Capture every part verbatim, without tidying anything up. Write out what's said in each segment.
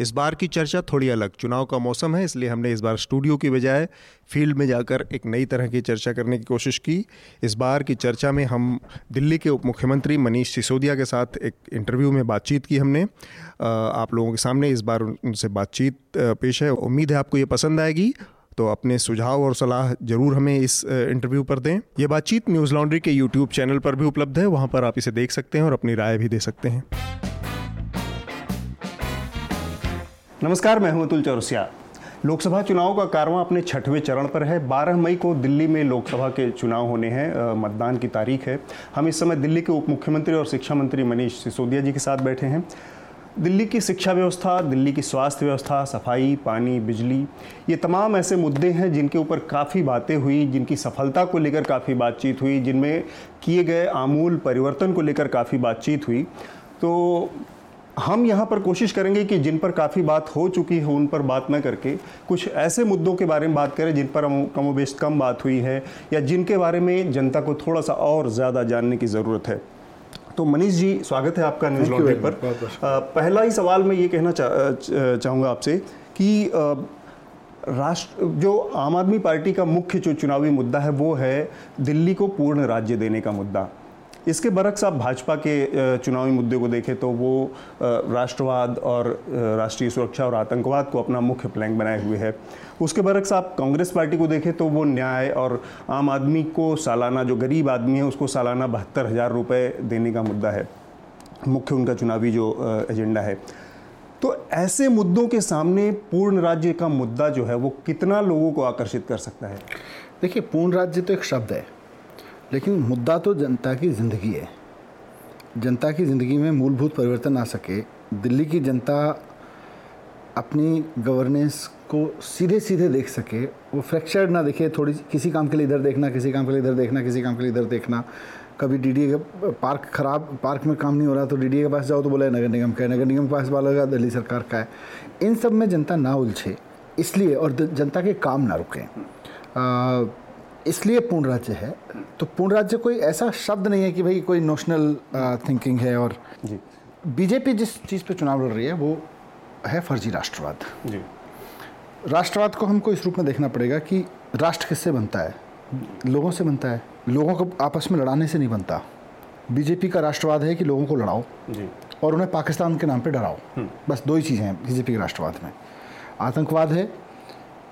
इस बार की चर्चा थोड़ी अलग, चुनाव का मौसम है इसलिए हमने इस बार स्टूडियो की बजाय फील्ड में जाकर एक नई तरह की चर्चा करने की कोशिश की। इस बार की चर्चा में हम दिल्ली के उप मुख्यमंत्री मनीष सिसोदिया के साथ एक इंटरव्यू में बातचीत की हमने। आप लोगों के सामने इस बार उनसे बातचीत पेश है। उम्मीद है आपको ये पसंद आएगी, तो अपने सुझाव और सलाह जरूर हमें इस इंटरव्यू पर दें। ये बातचीत न्यूज़ लॉन्ड्री के यूट्यूब चैनल पर भी उपलब्ध है, वहाँ पर आप इसे देख सकते हैं और अपनी राय भी दे सकते हैं। नमस्कार, मैं हूं अतुल चौरसिया। लोकसभा चुनाव का कारवां अपने छठवें चरण पर है। बारह मई को दिल्ली में लोकसभा के चुनाव होने हैं, मतदान की तारीख है। हम इस समय दिल्ली के उप मुख्यमंत्री और शिक्षा मंत्री मनीष सिसोदिया जी के साथ बैठे हैं। दिल्ली की शिक्षा व्यवस्था, दिल्ली की स्वास्थ्य व्यवस्था, सफाई, पानी, बिजली, ये तमाम ऐसे मुद्दे हैं जिनके ऊपर काफ़ी बातें हुई, जिनकी सफलता को लेकर काफ़ी बातचीत हुई, जिनमें किए गए आमूल परिवर्तन को लेकर काफ़ी बातचीत हुई। तो हम यहाँ पर कोशिश करेंगे कि जिन पर काफ़ी बात हो चुकी है उन पर बात न करके कुछ ऐसे मुद्दों के बारे में बात करें जिन पर कमोबेश कम बात हुई है या जिनके बारे में जनता को थोड़ा सा और ज़्यादा जानने की ज़रूरत है। तो मनीष जी, स्वागत है आपका न्यूज़ लॉन्ड्री पर। आ, पहला ही सवाल मैं ये कहना चा, चाहूँगा आपसे कि आ, राष्ट्र जो आम आदमी पार्टी का मुख्य जो चुनावी मुद्दा है वो है दिल्ली को पूर्ण राज्य देने का मुद्दा। इसके बरक्स आप भाजपा के चुनावी मुद्दे को देखें तो वो राष्ट्रवाद और राष्ट्रीय सुरक्षा और आतंकवाद को अपना मुख्य प्लैंक बनाए हुए है। उसके बरक्स आप कांग्रेस पार्टी को देखें तो वो न्याय और आम आदमी को सालाना, जो गरीब आदमी है उसको सालाना बहत्तर हज़ार रुपये देने का मुद्दा है, मुख्य उनका चुनावी जो एजेंडा है। तो ऐसे मुद्दों के सामने पूर्ण राज्य का मुद्दा जो है वो कितना लोगों को आकर्षित कर सकता है? देखिए, पूर्ण राज्य तो एक शब्द है, लेकिन मुद्दा तो जनता की ज़िंदगी है। जनता की ज़िंदगी में मूलभूत परिवर्तन आ सके, दिल्ली की जनता अपनी गवर्नेंस को सीधे सीधे देख सके, वो फ्रैक्चर्ड ना देखे, थोड़ी किसी काम के लिए इधर देखना, किसी काम के लिए इधर देखना, किसी काम के लिए इधर देखना। कभी डीडीए का पार्क ख़राब, पार्क में काम नहीं हो रहा तो डीडीए के पास जाओ तो बोला नगर निगम का है, नगर निगम के पास वाला होगा दिल्ली सरकार का है। इन सब में जनता ना उलझे इसलिए, और जनता के काम ना रुकें, इसलिए पूर्ण राज्य है। तो पूर्ण राज्य कोई ऐसा शब्द नहीं है कि भाई कोई नोशनल थिंकिंग है। और जी, बीजेपी जिस चीज़ पे चुनाव लड़ रही है वो है फर्जी राष्ट्रवाद। जी, राष्ट्रवाद को हमको इस रूप में देखना पड़ेगा कि राष्ट्र किससे बनता है? लोगों से बनता है। लोगों को आपस में लड़ाने से नहीं बनता। बीजेपी का राष्ट्रवाद है कि लोगों को लड़ाओ और उन्हें पाकिस्तान के नाम पर डराओ, बस दो ही चीज़ें हैं बीजेपी के राष्ट्रवाद में। आतंकवाद है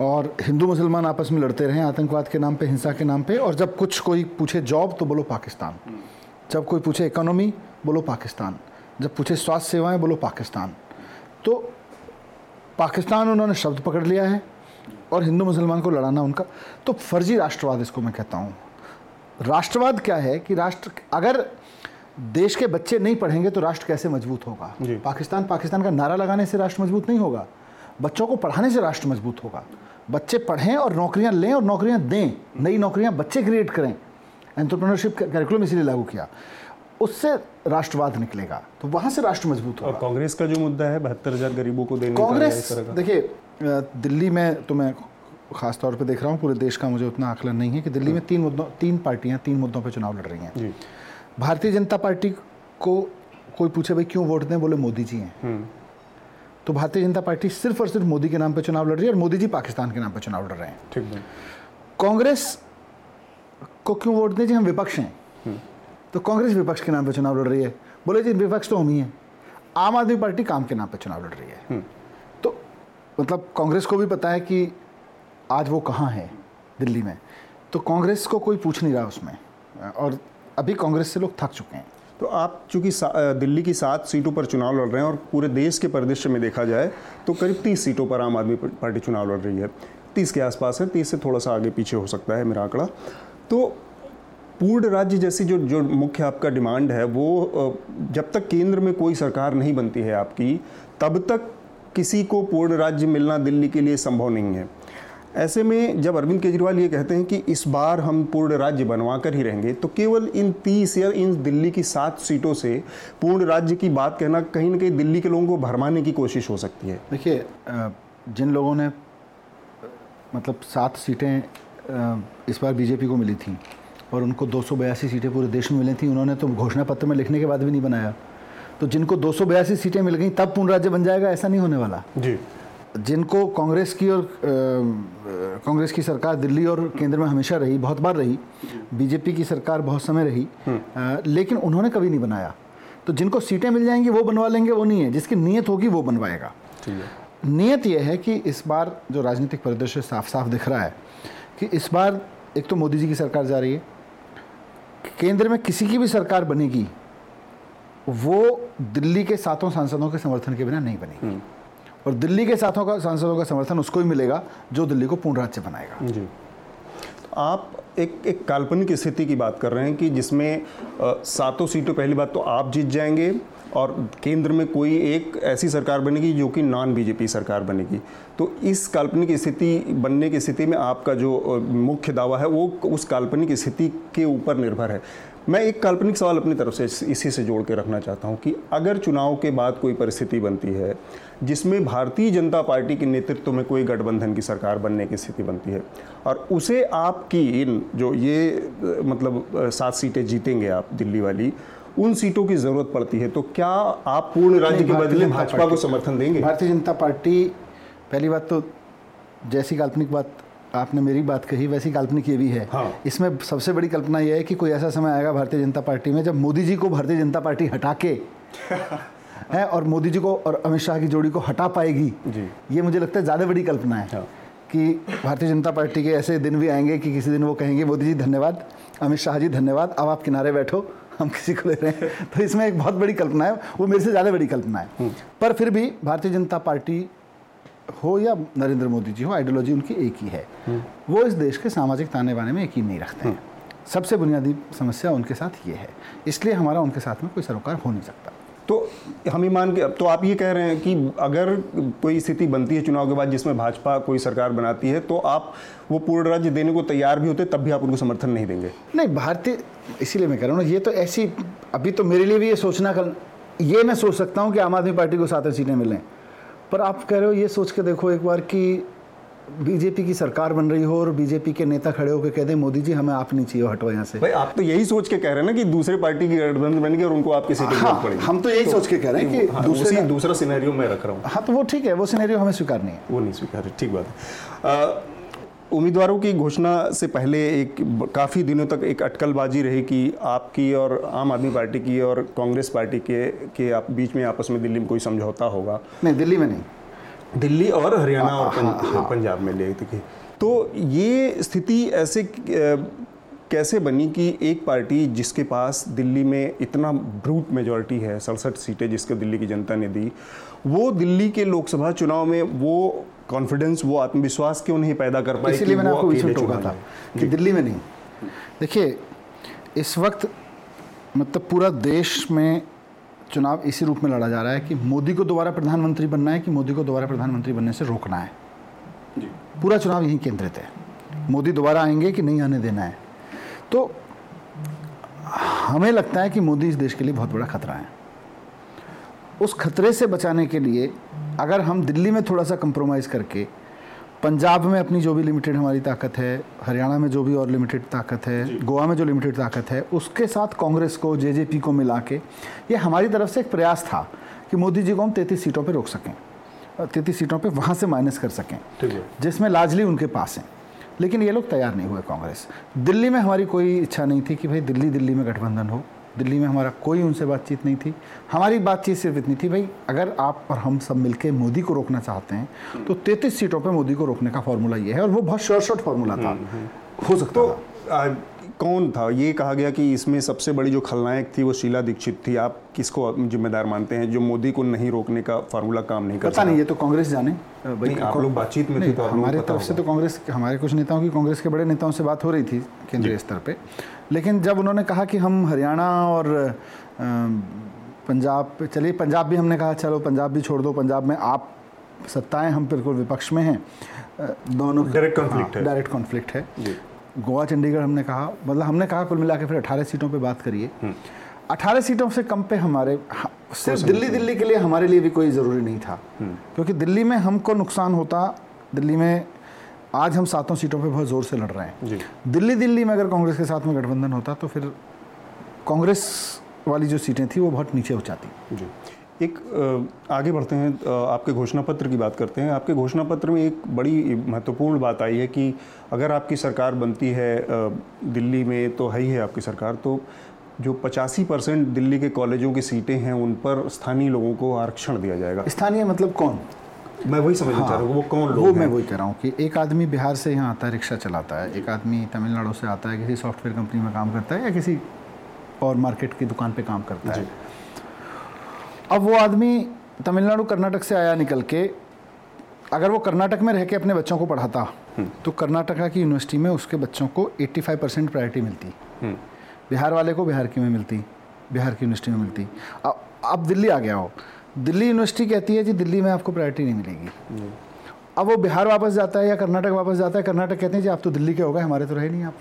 और हिंदू मुसलमान आपस में लड़ते रहें आतंकवाद के नाम पे, हिंसा के नाम पे। और जब कुछ कोई पूछे जॉब तो बोलो पाकिस्तान, जब कोई पूछे इकोनॉमी बोलो पाकिस्तान, जब पूछे स्वास्थ्य सेवाएं बोलो पाकिस्तान। तो पाकिस्तान उन्होंने शब्द पकड़ लिया है और हिंदू मुसलमान को लड़ाना उनका तो फर्जी राष्ट्रवाद, इसको मैं कहता हूँ। राष्ट्रवाद क्या है कि राष्ट्र, अगर देश के बच्चे नहीं पढ़ेंगे तो राष्ट्र कैसे मजबूत होगा? पाकिस्तान पाकिस्तान का नारा लगाने से राष्ट्र मजबूत नहीं होगा, बच्चों को पढ़ाने से राष्ट्र मजबूत होगा। बच्चे पढ़ें और नौकरियां लें और नौकरियां दें, नई नौकरियां बच्चे क्रिएट करें। एंटरप्रेन्योरशिप करिकुलम इसीलिए लागू किया, उससे राष्ट्रवाद निकलेगा, तो वहां से राष्ट्र मजबूत होगा। कांग्रेस का जो मुद्दा है बहत्तर हज़ार गरीबों को देने, कांग्रेस देखिए दिल्ली में, तो मैं खास तौर पे देख रहा हूँ, पूरे देश का मुझे उतना आकलन नहीं है कि दिल्ली में तीन मुद्दों तीन पार्टियाँ तीन मुद्दों पर चुनाव लड़ रही हैं। भारतीय जनता पार्टी को कोई पूछे भाई क्यों वोट दें, बोले मोदी जी हैं। तो भारतीय जनता पार्टी सिर्फ और सिर्फ मोदी के नाम पर चुनाव लड़ रही है और मोदी जी पाकिस्तान के नाम पर चुनाव लड़ रहे हैं। ठीक है, कांग्रेस को क्यों वोट दें जी, हम विपक्ष हैं। तो कांग्रेस विपक्ष के नाम पर चुनाव लड़ रही है, बोले जी विपक्ष तो हम ही हैं। आम आदमी पार्टी काम के नाम पर चुनाव लड़ रही है। तो मतलब कांग्रेस को भी पता है कि आज वो कहाँ है दिल्ली में, तो कांग्रेस को कोई पूछ नहीं रहा उसमें, और अभी कांग्रेस से लोग थक चुके हैं। तो आप चूँकि दिल्ली की सात सीटों पर चुनाव लड़ रहे हैं और पूरे देश के परिदृश्य में देखा जाए तो करीब तीस सीटों पर आम आदमी पार्टी चुनाव लड़ रही है, तीस के आसपास है, तीस से थोड़ा सा आगे पीछे हो सकता है मेरा आंकड़ा। तो पूर्ण राज्य जैसी जो जो मुख्य आपका डिमांड है वो, जब तक केंद्र में कोई सरकार नहीं बनती है आपकी तब तक किसी को पूर्ण राज्य मिलना दिल्ली के लिए संभव नहीं है। ऐसे में जब अरविंद केजरीवाल ये कहते हैं कि इस बार हम पूर्ण राज्य बनवा कर ही रहेंगे, तो केवल इन तीस या इन दिल्ली की सात सीटों से पूर्ण राज्य की बात कहना कहीं ना कहीं दिल्ली के लोगों को भरमाने की कोशिश हो सकती है। देखिए, जिन लोगों ने मतलब सात सीटें इस बार बीजेपी को मिली थी और उनको दो सौ बयासी सीटें पूरे देश में मिली थी, उन्होंने तो घोषणा पत्र में लिखने के बाद भी नहीं बनाया। तो जिनको दो सौ बयासी सीटें मिल गई तब पूर्ण राज्य बन जाएगा, ऐसा नहीं होने वाला जी। जिनको कांग्रेस की और कांग्रेस की सरकार दिल्ली और केंद्र में हमेशा रही, बहुत बार रही, बीजेपी की सरकार बहुत समय रही, आ, लेकिन उन्होंने कभी नहीं बनाया। तो जिनको सीटें मिल जाएंगी वो बनवा लेंगे, वो नहीं है। जिसकी नीयत होगी वो बनवाएगा। नीयत यह है कि इस बार जो राजनीतिक परिदृश्य साफ साफ दिख रहा है कि इस बार एक तो मोदी जी की सरकार जा रही है, केंद्र में किसी की भी सरकार बनेगी वो दिल्ली के सातों सांसदों के समर्थन के बिना नहीं बनेगी, और दिल्ली के साथों का सांसदों का समर्थन उसको ही मिलेगा जो दिल्ली को पूर्ण राज्य बनाएगा जी। तो आप एक एक काल्पनिक स्थिति की बात कर रहे हैं कि जिसमें सातों सीटों पहली बात तो आप जीत जाएंगे और केंद्र में कोई एक ऐसी सरकार बनेगी जो कि नॉन बीजेपी सरकार बनेगी। तो इस काल्पनिक स्थिति बनने की स्थिति में आपका जो मुख्य दावा है वो उस काल्पनिक स्थिति के ऊपर निर्भर है। मैं एक काल्पनिक सवाल अपनी तरफ से इसी से जोड़ के रखना चाहता हूं कि अगर चुनाव के बाद कोई परिस्थिति बनती है जिसमें भारतीय जनता पार्टी के नेतृत्व में कोई गठबंधन की सरकार बनने की स्थिति बनती है और उसे आपकी इन जो ये मतलब सात सीटें जीतेंगे आप दिल्ली वाली, उन सीटों की ज़रूरत पड़ती है, तो क्या आप पूर्ण राज्य के बदले भाजपा को समर्थन देंगे? भारतीय जनता पार्टी, पहली बात तो जैसी काल्पनिक बात आपने मेरी बात कही वैसी काल्पनिक ये भी है। हाँ। इसमें सबसे बड़ी कल्पना यह है कि कोई ऐसा समय आएगा भारतीय जनता पार्टी में जब मोदी जी को भारतीय जनता पार्टी हटा के है और मोदी जी को और अमित शाह की जोड़ी को हटा पाएगी जी। ये मुझे लगता है ज़्यादा बड़ी कल्पना है। हाँ। कि भारतीय जनता पार्टी के ऐसे दिन भी आएंगे कि किसी दिन वो कहेंगे मोदी जी धन्यवाद, अमित शाह जी धन्यवाद, अब आप किनारे बैठो, हम किसी को ले रहे हैं। तो इसमें एक बहुत बड़ी कल्पना है, वो मेरे से ज़्यादा बड़ी कल्पना है। पर फिर भी भारतीय जनता पार्टी हो या नरेंद्र मोदी जी हो, आइडियोलॉजी उनकी एक ही है। वो इस देश के सामाजिक ताने बाने में यकीन नहीं रखते हैं। सबसे बुनियादी समस्या उनके साथ ये है, इसलिए हमारा उनके साथ में कोई सरोकार हो नहीं सकता। तो हम ही मान के, तो आप ये कह रहे हैं कि अगर कोई स्थिति बनती है चुनाव के बाद जिसमें भाजपा कोई सरकार बनाती है तो आप वो पूर्ण राज्य देने को तैयार भी होते, तब भी आप उनको समर्थन नहीं देंगे? नहीं, भारतीय, इसीलिए मैं कह रहा हूँ ये तो ऐसी, अभी तो मेरे लिए भी ये सोचना, कल ये मैं सोच सकता हूँ कि आम आदमी पार्टी को सात सीटें मिलें, पर आप कह रहे हो ये सोच के देखो एक बार कि बीजेपी की सरकार बन रही हो और बीजेपी के नेता खड़े होकर कह दें मोदी जी हमें आप नहीं चाहिए, हटो यहाँ से। भाई आप तो यही सोच के कह रहे हैं ना कि दूसरे पार्टी की गठबंधन बनेगी और उनको आपकी सीटें मिल पड़ेगी। हम तो यही तो सोच के कह रहे हैं कि हाँ, दूसरे दूसरा सिनेरियो मैं रख रहा हूँ। हाँ, तो वो ठीक है, वो सिनेरियो हमें स्वीकार नहीं है, वो नहीं स्वीकार है। ठीक बात है। उम्मीदवारों की घोषणा से पहले एक काफ़ी दिनों तक एक अटकलबाजी रही कि आपकी और आम आदमी पार्टी की और कांग्रेस पार्टी के के आप बीच में आपस में दिल्ली में कोई समझौता होगा। नहीं, दिल्ली में नहीं, दिल्ली और हरियाणा और पंजाब पंजा में ले थी। तो ये स्थिति ऐसे कैसे बनी कि एक पार्टी जिसके पास दिल्ली में इतना ब्रूट मेजॉरिटी है, सड़सठ सीटें जिसको दिल्ली की जनता ने दी, वो दिल्ली के लोकसभा चुनाव में वो कॉन्फिडेंस, वो आत्मविश्वास क्यों नहीं पैदा कर पाए? इसलिए मैंने आपको इसमें टोका था कि दिल्ली में नहीं। देखिए, इस वक्त मतलब पूरा देश में चुनाव इसी रूप में लड़ा जा रहा है कि मोदी को दोबारा प्रधानमंत्री बनना है, कि मोदी को दोबारा प्रधानमंत्री बनने से रोकना है। पूरा चुनाव यहीं केंद्रित है, मोदी दोबारा आएंगे कि नहीं आने देना है। तो हमें लगता है कि मोदी इस देश के लिए बहुत बड़ा खतरा है। उस खतरे से बचाने के लिए अगर हम दिल्ली में थोड़ा सा कंप्रोमाइज़ करके पंजाब में अपनी जो भी लिमिटेड हमारी ताकत है, हरियाणा में जो भी और लिमिटेड ताकत है, गोवा में जो लिमिटेड ताकत है, उसके साथ कांग्रेस को, जेजेपी को मिला के, ये हमारी तरफ से एक प्रयास था कि मोदी जी को हम तैंतीस सीटों पे रोक सकें, तैंतीस सीटों पे वहाँ से माइनस कर सकें, जिसमें लार्जली उनके पास हैं। लेकिन ये लोग तैयार नहीं हुए। कांग्रेस दिल्ली में हमारी कोई इच्छा नहीं थी कि भाई दिल्ली दिल्ली में गठबंधन हो, दिल्ली में हमारा कोई उनसे बातचीत नहीं थी। हमारी बातचीत सिर्फ इतनी थी, भाई अगर आप और हम सब मिलके मोदी को रोकना चाहते हैं तो तैंतीस सीटों पे मोदी को रोकने का फार्मूला ये है, और वो बहुत शॉर्ट शॉर्ट फार्मूला था, हो सकता तो, था। आ, कौन था? ये कहा गया कि इसमें सबसे बड़ी जो खलनायक थी वो शीला दीक्षित थी। आप किसको जिम्मेदार मानते हैं जो मोदी को नहीं रोकने का फार्मूला काम नहीं करता? पता नहीं, ये तो कांग्रेस जाने। आप लोग बातचीत में थे तो हमारे तरफ से तो कांग्रेस, हमारे कुछ नेताओं की कांग्रेस के बड़े नेताओं से बात हो रही थी केंद्रीय स्तर पे, लेकिन जब उन्होंने कहा कि हम हरियाणा और पंजाब, चलिए पंजाब भी हमने कहा चलो पंजाब भी छोड़ दो, पंजाब में आप सत्ताएं हम बिल्कुल विपक्ष में हैं, दोनों डायरेक्ट कॉन्फ्लिक्ट है, डायरेक्ट कॉन्फ्लिक्ट है, है। गोवा चंडीगढ़ हमने कहा, मतलब हमने कहा कुल मिला के फिर अठारह सीटों पे बात करिए। अठारह सीटों से कम पे हमारे सिर्फ दिल्ली दिल्ली के लिए हमारे लिए भी कोई ज़रूरी नहीं था, क्योंकि दिल्ली में हमको नुकसान होता। दिल्ली में आज हम सातों सीटों पे बहुत ज़ोर से लड़ रहे हैं। दिल्ली दिल्ली में अगर कांग्रेस के साथ में गठबंधन होता तो फिर कांग्रेस वाली जो सीटें थी वो बहुत नीचे हो जाती। जी, एक आगे बढ़ते हैं, आपके घोषणा पत्र की बात करते हैं। आपके घोषणा पत्र में एक बड़ी महत्वपूर्ण बात आई है कि अगर आपकी सरकार बनती है, दिल्ली में तो है ही है आपकी सरकार, तो जो पचासी परसेंट दिल्ली के कॉलेजों की सीटें हैं उन पर स्थानीय लोगों को आरक्षण दिया जाएगा। स्थानीय मतलब कौन, मैं वही समझना चाह रहा हूँ, वो कौन लोग, वो मैं वही कह रहा हूँ कि एक आदमी बिहार से यहाँ आता है, रिक्शा चलाता है, एक आदमी तमिलनाडु से आता है, किसी सॉफ्टवेयर कंपनी में काम करता है या किसी और मार्केट की दुकान पे काम करता है। अब वो आदमी तमिलनाडु कर्नाटक से आया निकल के, अगर वो कर्नाटक में रह के अपने बच्चों को पढ़ाता तो कर्नाटका की यूनिवर्सिटी में उसके बच्चों को पचासी परसेंट प्रायोरिटी मिलती, बिहार वाले को बिहार की में मिलती, बिहार की यूनिवर्सिटी में मिलती। अब अब दिल्ली आ गया हो, दिल्ली यूनिवर्सिटी कहती है जी दिल्ली में आपको प्रायोरिटी नहीं मिलेगी। अब वो बिहार वापस जाता है या कर्नाटक वापस जाता है, कर्नाटक कहते हैं जी आप तो दिल्ली के हो गए, हमारे तो रहे नहीं आप।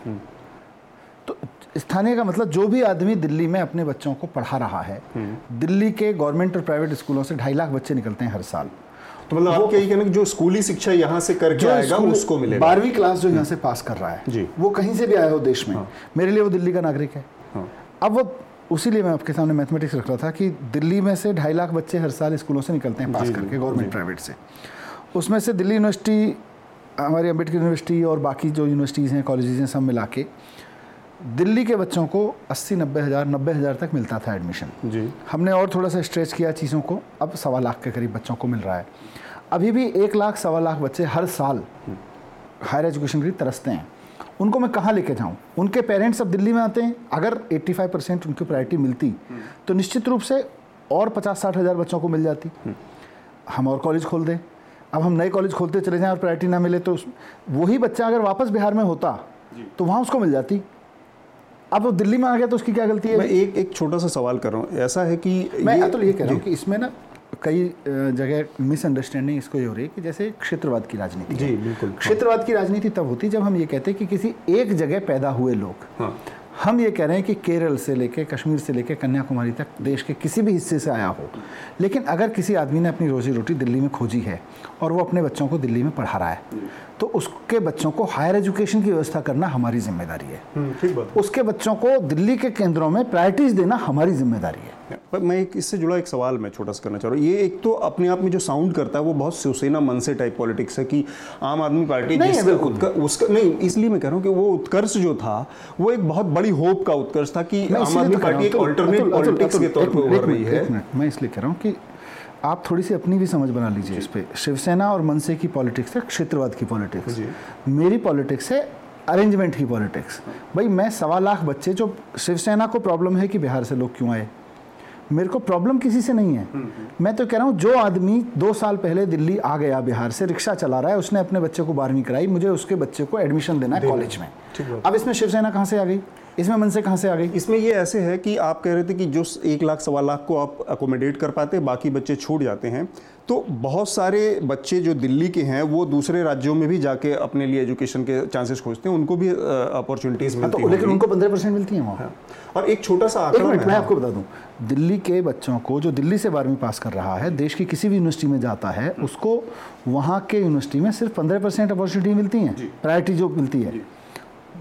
तो स्थानीय का मतलब जो भी आदमी दिल्ली में अपने बच्चों को पढ़ा रहा है, दिल्ली के गवर्नमेंट और प्राइवेट स्कूलों से ढाई लाख बच्चे निकलते हैं हर साल। तो मतलब आप यही कहना कि जो स्कूली शिक्षा यहाँ से करके आएगा उसको मिलेगा। बारहवीं क्लास जो यहाँ से पास कर रहा है वो कहीं से भी आया हो देश में, हाँ। मेरे लिए वो दिल्ली का नागरिक है। हाँ। अब वो उसी लिए मैं आपके सामने मैथमेटिक्स रख रहा था कि दिल्ली में से ढाई लाख बच्चे हर साल स्कूलों से निकलते हैं पास करके, गवर्नमेंट प्राइवेट से। उसमें से दिल्ली यूनिवर्सिटी, हमारी अम्बेडकर यूनिवर्सिटी और बाकी जो यूनिवर्सिटीज़ हैं, कॉलेजेस हैं, सब मिला के दिल्ली के बच्चों को अस्सी नब्बे हज़ार नब्बे हज़ार तक मिलता था एडमिशन। जी, हमने और थोड़ा सा स्ट्रेच किया चीज़ों को, अब सवा लाख के करीब बच्चों को मिल रहा है। अभी भी एक लाख सवा लाख बच्चे हर साल हायर एजुकेशन के लिए तरसते हैं, उनको मैं कहाँ लेके जाऊँ? उनके पेरेंट्स अब दिल्ली में आते हैं। अगर पचासी परसेंट उनको प्रायोरिटी मिलती तो निश्चित रूप से और पचास साठ हज़ार बच्चों को मिल जाती। हम और कॉलेज खोल दें, अब हम नए कॉलेज खोलते चले जाएँ और प्रायोरिटी ना मिले तो वही बच्चा अगर वापस बिहार में होता तो वहाँ उसको मिल जाती। अब वो दिल्ली में आ गया तो उसकी क्या गलती है? मैं एक एक छोटा सा सवाल कर रहा हूँ, ऐसा है कि मैं अतुल ये कह रहा हूँ कि इसमें ना कई जगह मिसअंडरस्टैंडिंग इसको ये हो रही है कि जैसे क्षेत्रवाद की राजनीति। जी बिल्कुल, क्षेत्रवाद की राजनीति तब होती जब हम ये कहते हैं कि किसी एक जगह पैदा हुए लोग, हाँ। हम ये कह रहे हैं कि केरल से लेके कश्मीर से लेके कन्याकुमारी तक देश के किसी भी हिस्से से आया हो, लेकिन अगर किसी आदमी ने अपनी रोजी रोटी दिल्ली में खोजी है और वो अपने बच्चों को दिल्ली में पढ़ा रहा है तो उसके बच्चों को हायर एजुकेशन की व्यवस्था करना हमारी जिम्मेदारी है। ठीक बात है। उसके बच्चों को दिल्ली के केंद्रों में प्रायोरिटीज़ देना हमारी जिम्मेदारी है। पर मैं एक इससे जुड़ा एक सवाल मैं छोटा सा करना चाह रहा हूँ। ये एक तो अपने आप में जो साउंड करता है वो बहुत शिवसेना मनसे टाइप पॉलिटिक्स है कि आम आदमी पार्टी नहीं है, बिल्कुल उसका नहीं। इसलिए मैं कह रहा हूँ कि वो उत्कर्ष जो था वो एक बहुत बड़ी होप का उत्कर्ष था कि आम आदमी पार्टी एक अल्टरनेट पॉलिटिक्स के तौर पे उभर रही है। मैं इसलिए कह रहा हूँ कि आप थोड़ी सी अपनी भी समझ बना लीजिए इस पे। शिवसेना और मनसे की पॉलिटिक्स है क्षेत्रवाद की पॉलिटिक्स, मेरी पॉलिटिक्स है अरेंजमेंट की पॉलिटिक्स। भाई मैं सवा लाख बच्चे, जो शिवसेना को प्रॉब्लम है कि बिहार से लोग क्यों आए, मेरे को प्रॉब्लम किसी से नहीं है। मैं तो कह रहा हूँ जो आदमी दो साल पहले दिल्ली आ गया बिहार से, रिक्शा चला रहा है, उसने अपने बच्चे को बारहवीं कराई, मुझे उसके बच्चे को एडमिशन देना है कॉलेज में। अब इसमें शिवसेना कहाँ से आ गई, इसमें मनसे कहाँ से आ गई? इसमें ये ऐसे है कि आप कह रहे थे कि जो एक लाख सवा लाख को आप अकोमोडेट कर पाते, बाकी बच्चे छूट जाते हैं, तो बहुत सारे बच्चे जो दिल्ली के हैं वो दूसरे राज्यों में भी जाके अपने लिए एजुकेशन के चांसेस खोजते हैं, उनको भी अपॉर्चुनिटीज़ मिलती हैं, लेकिन उनको पंद्रह परसेंट मिलती हैं वहाँ। और एक छोटा सा आंकड़ा मैं आपको बता दूँ, दिल्ली के बच्चों को जो दिल्ली से बारहवीं पास कर रहा है, देश की किसी भी यूनिवर्सिटी में जाता है, उसको वहाँ के यूनिवर्सिटी में सिर्फ पंद्रह परसेंट अपॉर्चुनिटी मिलती हैं, प्रायोरिटी जो मिलती है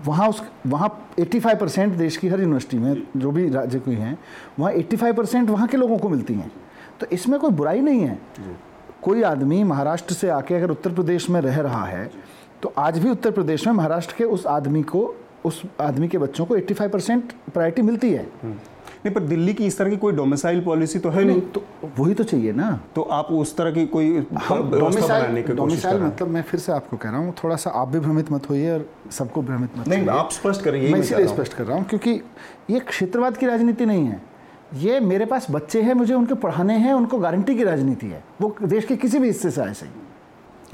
वहाँ। उस वहाँ पचासी परसेंट देश की हर यूनिवर्सिटी में जो भी राज्य की हैं वहाँ पचासी परसेंट वहाँ के लोगों को मिलती हैं। तो इसमें कोई बुराई नहीं है। कोई आदमी महाराष्ट्र से आके अगर उत्तर प्रदेश में रह रहा है तो आज भी उत्तर प्रदेश में महाराष्ट्र के उस आदमी को, उस आदमी के बच्चों को पचासी परसेंट प्रायोरिटी मिलती है। नहीं, पर दिल्ली की इस तरह की कोई डोमिसाइल पॉलिसी तो है नहीं, नहीं। तो वही तो चाहिए ना, तो आप उस तरह की कोई डोमिसाइल डोमिसाइल मतलब मैं फिर से आपको कह रहा हूँ थोड़ा सा आप भी भ्रमित मत होइए और सबको भ्रमित मत नहीं, आप स्पष्ट करिए। मैं इसलिए स्पष्ट कर रहा हूँ क्योंकि ये क्षेत्रवाद की राजनीति नहीं है, ये मेरे पास बच्चे हैं, मुझे उनके पढ़ाने हैं, उनको गारंटी की राजनीति है, वो देश के किसी भी हिस्से से आए सही।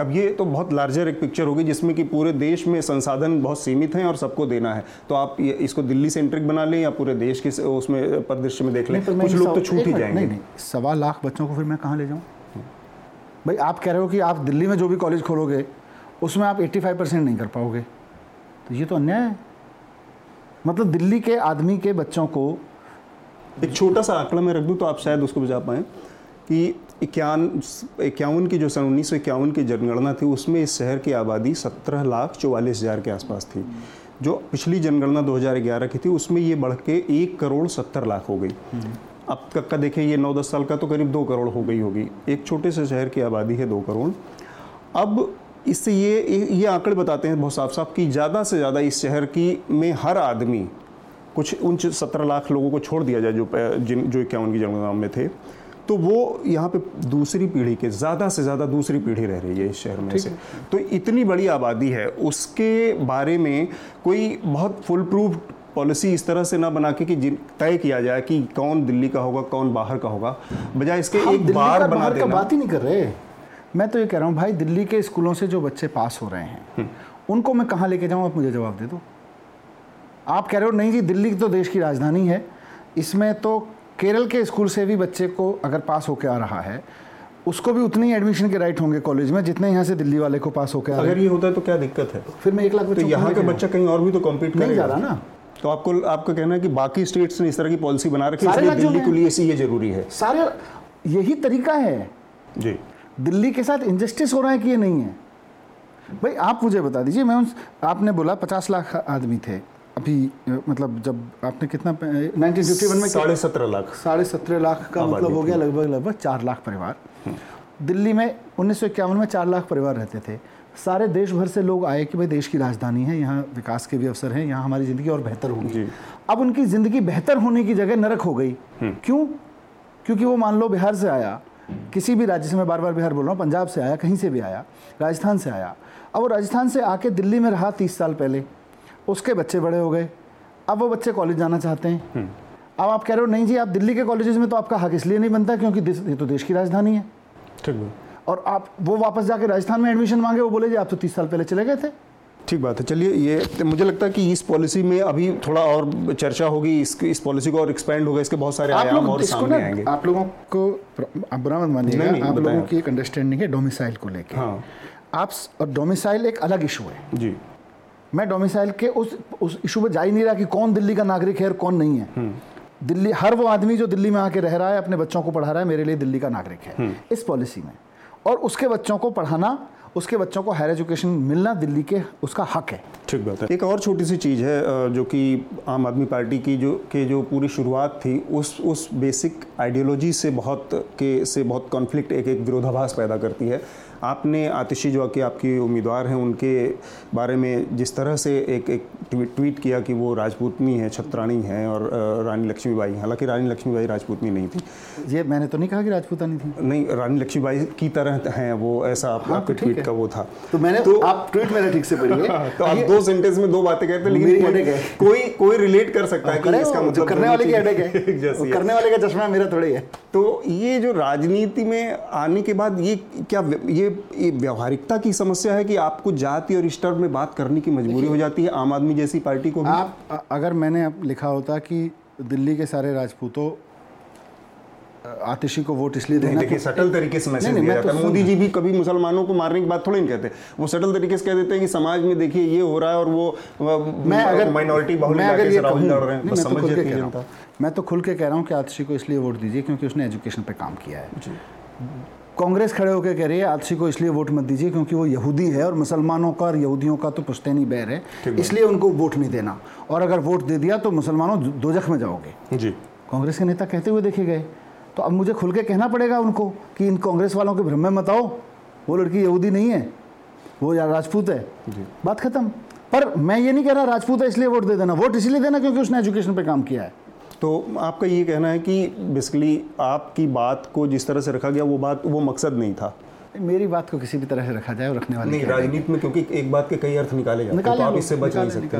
अब ये तो बहुत लार्जर एक पिक्चर होगी जिसमें कि पूरे देश में संसाधन बहुत सीमित हैं और सबको देना है, तो आप ये, इसको दिल्ली सेंट्रिक बना लें या पूरे देश के उसमें परिदृश्य में देख लें, कुछ लोग तो छूट ही जाएंगे। नहीं, नहीं, सवा लाख बच्चों को फिर मैं कहाँ ले जाऊँ? भाई आप कह रहे हो कि आप दिल्ली में जो भी कॉलेज खोलोगे उसमें आप पचासी परसेंट नहीं कर पाओगे, तो ये तो अन्याय है। मतलब दिल्ली के आदमी के बच्चों को एक छोटा सा आंकड़ा मैं रख दूँ तो आप शायद उसको बुझा पाएँ कि इक्यावन इक्यावन की जो सन उन्नीस सौ इक्यावन की जनगणना थी उसमें इस शहर की आबादी सत्रह लाख चौवालीस हज़ार के आसपास थी। जो पिछली जनगणना दो हज़ार ग्यारह की थी उसमें ये बढ़ के एक करोड़ सत्तर लाख हो गई। अब तक का देखें ये नौ दस साल का तो करीब दो करोड़ हो गई होगी। एक छोटे से शहर की आबादी है दो करोड़। अब इससे ये ये आंकड़े बताते हैं बहुत साफ साफ कि ज़्यादा से ज़्यादा इस शहर की में हर आदमी कुछ उन सत्रह लाख लोगों को छोड़ दिया जाए जो जिन जो इक्यावन की जनगणना में थे, तो वो यहाँ पे दूसरी पीढ़ी के ज़्यादा से ज़्यादा दूसरी पीढ़ी रह रही है इस शहर में से। तो इतनी बड़ी आबादी है, उसके बारे में कोई बहुत फुल प्रूफ पॉलिसी इस तरह से ना बना के कि तय किया जाए कि कौन दिल्ली का होगा कौन बाहर का होगा, बजाय इसके एक बार बना देना। बात ही नहीं कर रहे। मैं तो ये कह रहा हूँ भाई दिल्ली के स्कूलों से जो बच्चे पास हो रहे हैं उनको मैं कहाँ लेके जाऊँ, आप मुझे जवाब दे दो। आप कह रहे हो नहीं जी दिल्ली तो देश की राजधानी है, इसमें तो केरल के स्कूल से भी बच्चे को अगर पास होके आ रहा है उसको भी उतनी एडमिशन के राइट होंगे कॉलेज में जितने यहाँ से दिल्ली वाले को पास होके आ रहा है। अगर ये होता है तो क्या दिक्कत है? फिर मैं एक लाख बच्चों को यहाँ का बच्चा कहीं और भी तो कॉम्पीट नहीं जा रहा ना। तो आपको आपका कहना है कि बाकी स्टेट्स ने इस तरह की पॉलिसी बना रखी है इसलिए दिल्ली के लिए ये जरूरी है। सारे यही तरीका है जी। दिल्ली के साथ इनजस्टिस हो रहा है कि ये नहीं है। भाई आप मुझे बता दीजिए, मैं आपने बोला पचास लाख आदमी थे अभी, मतलब जब आपने कितना उन्नीस सौ इक्यावन में साढ़े सत्रह लाख साढ़े सत्रह लाख का मतलब हो गया लगभग लगभग चार लाख परिवार दिल्ली में। उन्नीस सौ इक्यावन में चार लाख परिवार रहते थे। सारे देश भर से लोग आए कि भाई देश की राजधानी है, यहाँ विकास के भी अवसर हैं, यहाँ हमारी ज़िंदगी और बेहतर होगी। अब उनकी ज़िंदगी बेहतर होने की जगह नरक हो गई। क्यों? क्योंकि वो मान लो बिहार से आया, किसी भी राज्य से, मैं बार बार बिहार बोल रहा हूँ, पंजाब से आया, कहीं से भी आया, राजस्थान से आया। अब वो राजस्थान से आके दिल्ली में रहा तीस साल पहले, उसके बच्चे बड़े हो गए, अब वो बच्चे कॉलेज जाना चाहते हैं। अब आप कह रहे हो नहीं जी आप दिल्ली के कॉलेजेस में तो आपका हक इसलिए नहीं बनता क्योंकि ये तो देश की राजधानी है। ठीक है। और आप वो वापस जाके राजस्थान में एडमिशन मांगे, वो बोले जी आप तो तीस साल पहले चले गए थे। ठीक बात है। चलिए ये मुझे लगता है कि इस पॉलिसी में अभी थोड़ा और चर्चा होगी, इस इस पॉलिसी को और एक्सपेंड होगा, इसके बहुत सारे आयाम और सामने आएंगे। आप लोगों को आप बुरा मत मानिएगा, आप लोगों की एक अंडरस्टैंडिंग है डोमिसाइल को लेकर। आप और डोमिसाइल एक अलग इशू है जी। मैं डोमिसाइल के उस उस इशू पर जा ही नहीं रहा कि कौन दिल्ली का नागरिक है और कौन नहीं है। दिल्ली हर वो आदमी जो दिल्ली में आके रह रहा है, अपने बच्चों को पढ़ा रहा है, मेरे लिए दिल्ली का नागरिक है इस पॉलिसी में। और उसके बच्चों को पढ़ाना, उसके बच्चों को हायर एजुकेशन मिलना दिल्ली के उसका हक है। ठीक बात है। एक और छोटी सी चीज़ है जो कि आम आदमी पार्टी की जो के जो पूरी शुरुआत थी उस उस बेसिक आइडियोलॉजी से बहुत के से बहुत कॉन्फ्लिक्ट, एक एक विरोधाभास पैदा करती है। आपने आतिशी जो कि आपकी उम्मीदवार हैं उनके बारे में जिस तरह से एक एक ट्वीट ट्वीट किया कि वो राजपूतनी है, छत्राणी हैं और रानी लक्ष्मीबाई, हालांकि रानी लक्ष्मीबाई राजपूतनी नहीं थी। ये मैंने तो नहीं कहा कि राजपूतानी थी, नहीं, रानी लक्ष्मीबाई की तरह हैं वो, ऐसा आप, हाँ, आपके ट्वीट का वो था। तो मैंने तो आप ट्वीट मेरा ठीक से पढ़िए तो आप दो सेंटेंस में दो बातें कहते हैं, लेकिन कोई कोई रिलेट कर सकता है कि इसका मतलब करने वाले की हेडेक है, करने वाले का चश्मा मेरा थोड़ी है। तो ये जो राजनीति में आने के बाद ये क्या ये व्यवहारिकता की समस्या है कि आपको जाति और स्तर में बात करने की मजबूरी हो जाती है आम आदमी जैसी पार्टी को भी? आप अगर मैंने लिखा होता कि दिल्ली के सारे राजपूतों आतिशी को वोट इसलिए देना, देखिए सटल तरीके से मैसेज दिया जाता है। मोदी जी भी कभी मुसलमानों को मारने की बात थोड़ी नहीं कहते, वो सटल तरीके से कह देते हैं कि समाज में देखिए ये हो रहा है और वो मैं अगर माइनॉरिटी बहुल इलाके से राहुल लड़ रहे हैं, समझ जाती जनता। मैं तो खुल के कह रहा हूँ कि आतिशी को इसलिए वोट दीजिए क्योंकि उसने एजुकेशन पे काम किया है। कांग्रेस खड़े होकर कह रही है आतिशी को इसलिए वोट मत दीजिए क्योंकि वो यहूदी है और मुसलमानों का और यहूदियों का तो पुश्तैनी बैर है, इसलिए उनको वोट नहीं देना, और अगर वोट दे दिया तो मुसलमानों दोजख में जाओगे जी। कांग्रेस के नेता कहते हुए देखे गए। तो अब मुझे खुल के कहना पड़ेगा उनको कि इन कांग्रेस वालों के भ्रम में मत आओ, वो लड़की यहूदी नहीं है, वो राजपूत है, बात खत्म। पर मैं ये नहीं कह रहा राजपूत है इसलिए वोट दे देना, वोट इसलिए देना क्योंकि उसने एजुकेशन पे काम किया है। तो आपका ये कहना है कि बेसिकली आपकी बात को जिस तरह से रखा गया वो बात वो मकसद नहीं था। मेरी बात को किसी भी तरह से रखा जाए और रखने वाले नहीं, राजनीति में क्योंकि एक बात के कई अर्थ निकाले जाते हैं, तो आप इससे बच नहीं सकते।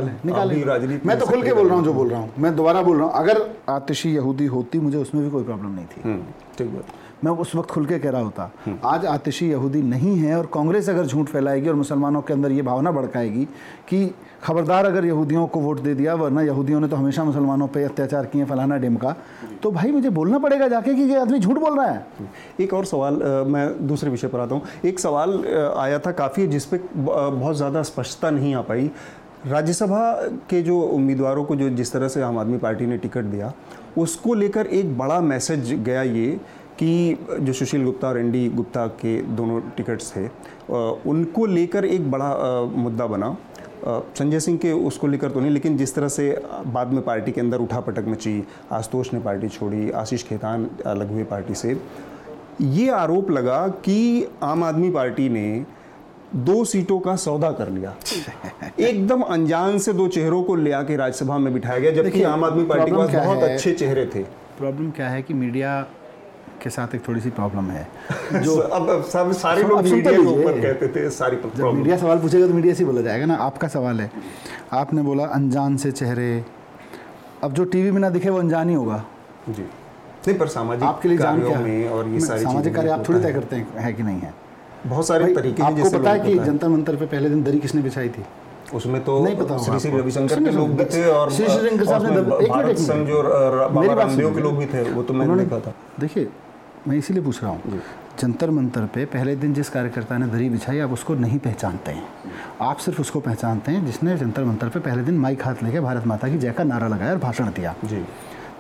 राजनीति मैं तो खुल के बोल रहा हूँ जो बोल रहा हूँ, मैं दोबारा बोल रहा हूँ, अगर आतिशी यहूदी होती मुझे उसमें भी कोई प्रॉब्लम नहीं थी। ठीक है, मैं उस वक्त खुल के कह रहा होता। आज आतिशी यहूदी नहीं है, और कांग्रेस अगर झूठ फैलाएगी और मुसलमानों के अंदर ये भावना भड़काएगी कि खबरदार अगर यहूदियों को वोट दे दिया, वरना यहूदियों ने तो हमेशा मुसलमानों पे अत्याचार किए फलाना डेमका, तो भाई मुझे बोलना पड़ेगा जाके कि ये आदमी झूठ बोल रहा है। एक और सवाल, मैं दूसरे विषय पर आता हूँ। एक सवाल आया था काफ़ी, जिस पे बहुत ज़्यादा स्पष्टता नहीं आ पाई। राज्यसभा के जो उम्मीदवारों को जो जिस तरह से आम आदमी पार्टी ने टिकट दिया, उसको लेकर एक बड़ा मैसेज गया ये कि जो सुशील गुप्ता और एन डी गुप्ता के दोनों टिकट्स थे, उनको लेकर एक बड़ा मुद्दा बना। संजय सिंह के उसको लेकर तो नहीं, लेकिन जिस तरह से बाद में पार्टी के अंदर उठापटक मची, आशुतोष ने पार्टी छोड़ी, आशीष खेतान अलग हुए पार्टी से, ये आरोप लगा कि आम आदमी पार्टी ने दो सीटों का सौदा कर लिया। एकदम अनजान से दो चेहरों को ले आके राज्यसभा में बिठाया गया, जबकि आम आदमी पार्टी के पास बहुत अच्छे चेहरे थे। प्रॉब्लम क्या है कि मीडिया के साथ एक थोड़ी सी प्रॉब्लम है जो अब सब सारे लोग मीडिया के ऊपर कहते थे सारी प्रॉब्लम। मीडिया सवाल पूछेगा तो मीडिया से बोला जाएगा ना। आपका सवाल है, आपने बोला अनजान से चेहरे, अब जो टीवी में ना दिखे वो अनजान ही होगा जी। नहीं, पर सामाजिक आपके लिए जान क्या है, और ये सारी सामाजिक कार्य आप थोड़ी तय करते हैं कि नहीं है। बहुत सारे तरीके हैं। आपको पता है कि जंतर मंतर पे पहले दिन दरी किसने बिछाई थी? उसमें तो श्री श्री रविशंकर के लोग भी थे, और श्री श्री रविशंकर साहब ने भारत संघ जो बाबा रामदेव के लोग भी थे, वो तो मैंने देखा था। देखिए, मैं इसीलिए पूछ रहा हूँ, जंतर मंतर पे पहले दिन जिस कार्यकर्ता ने दरी बिछाई, आप उसको नहीं पहचानते हैं। आप सिर्फ उसको पहचानते हैं जिसने जंतर मंतर पे पहले दिन माइक हाथ लेके भारत माता की जय का नारा लगाया और भाषण दिया जी।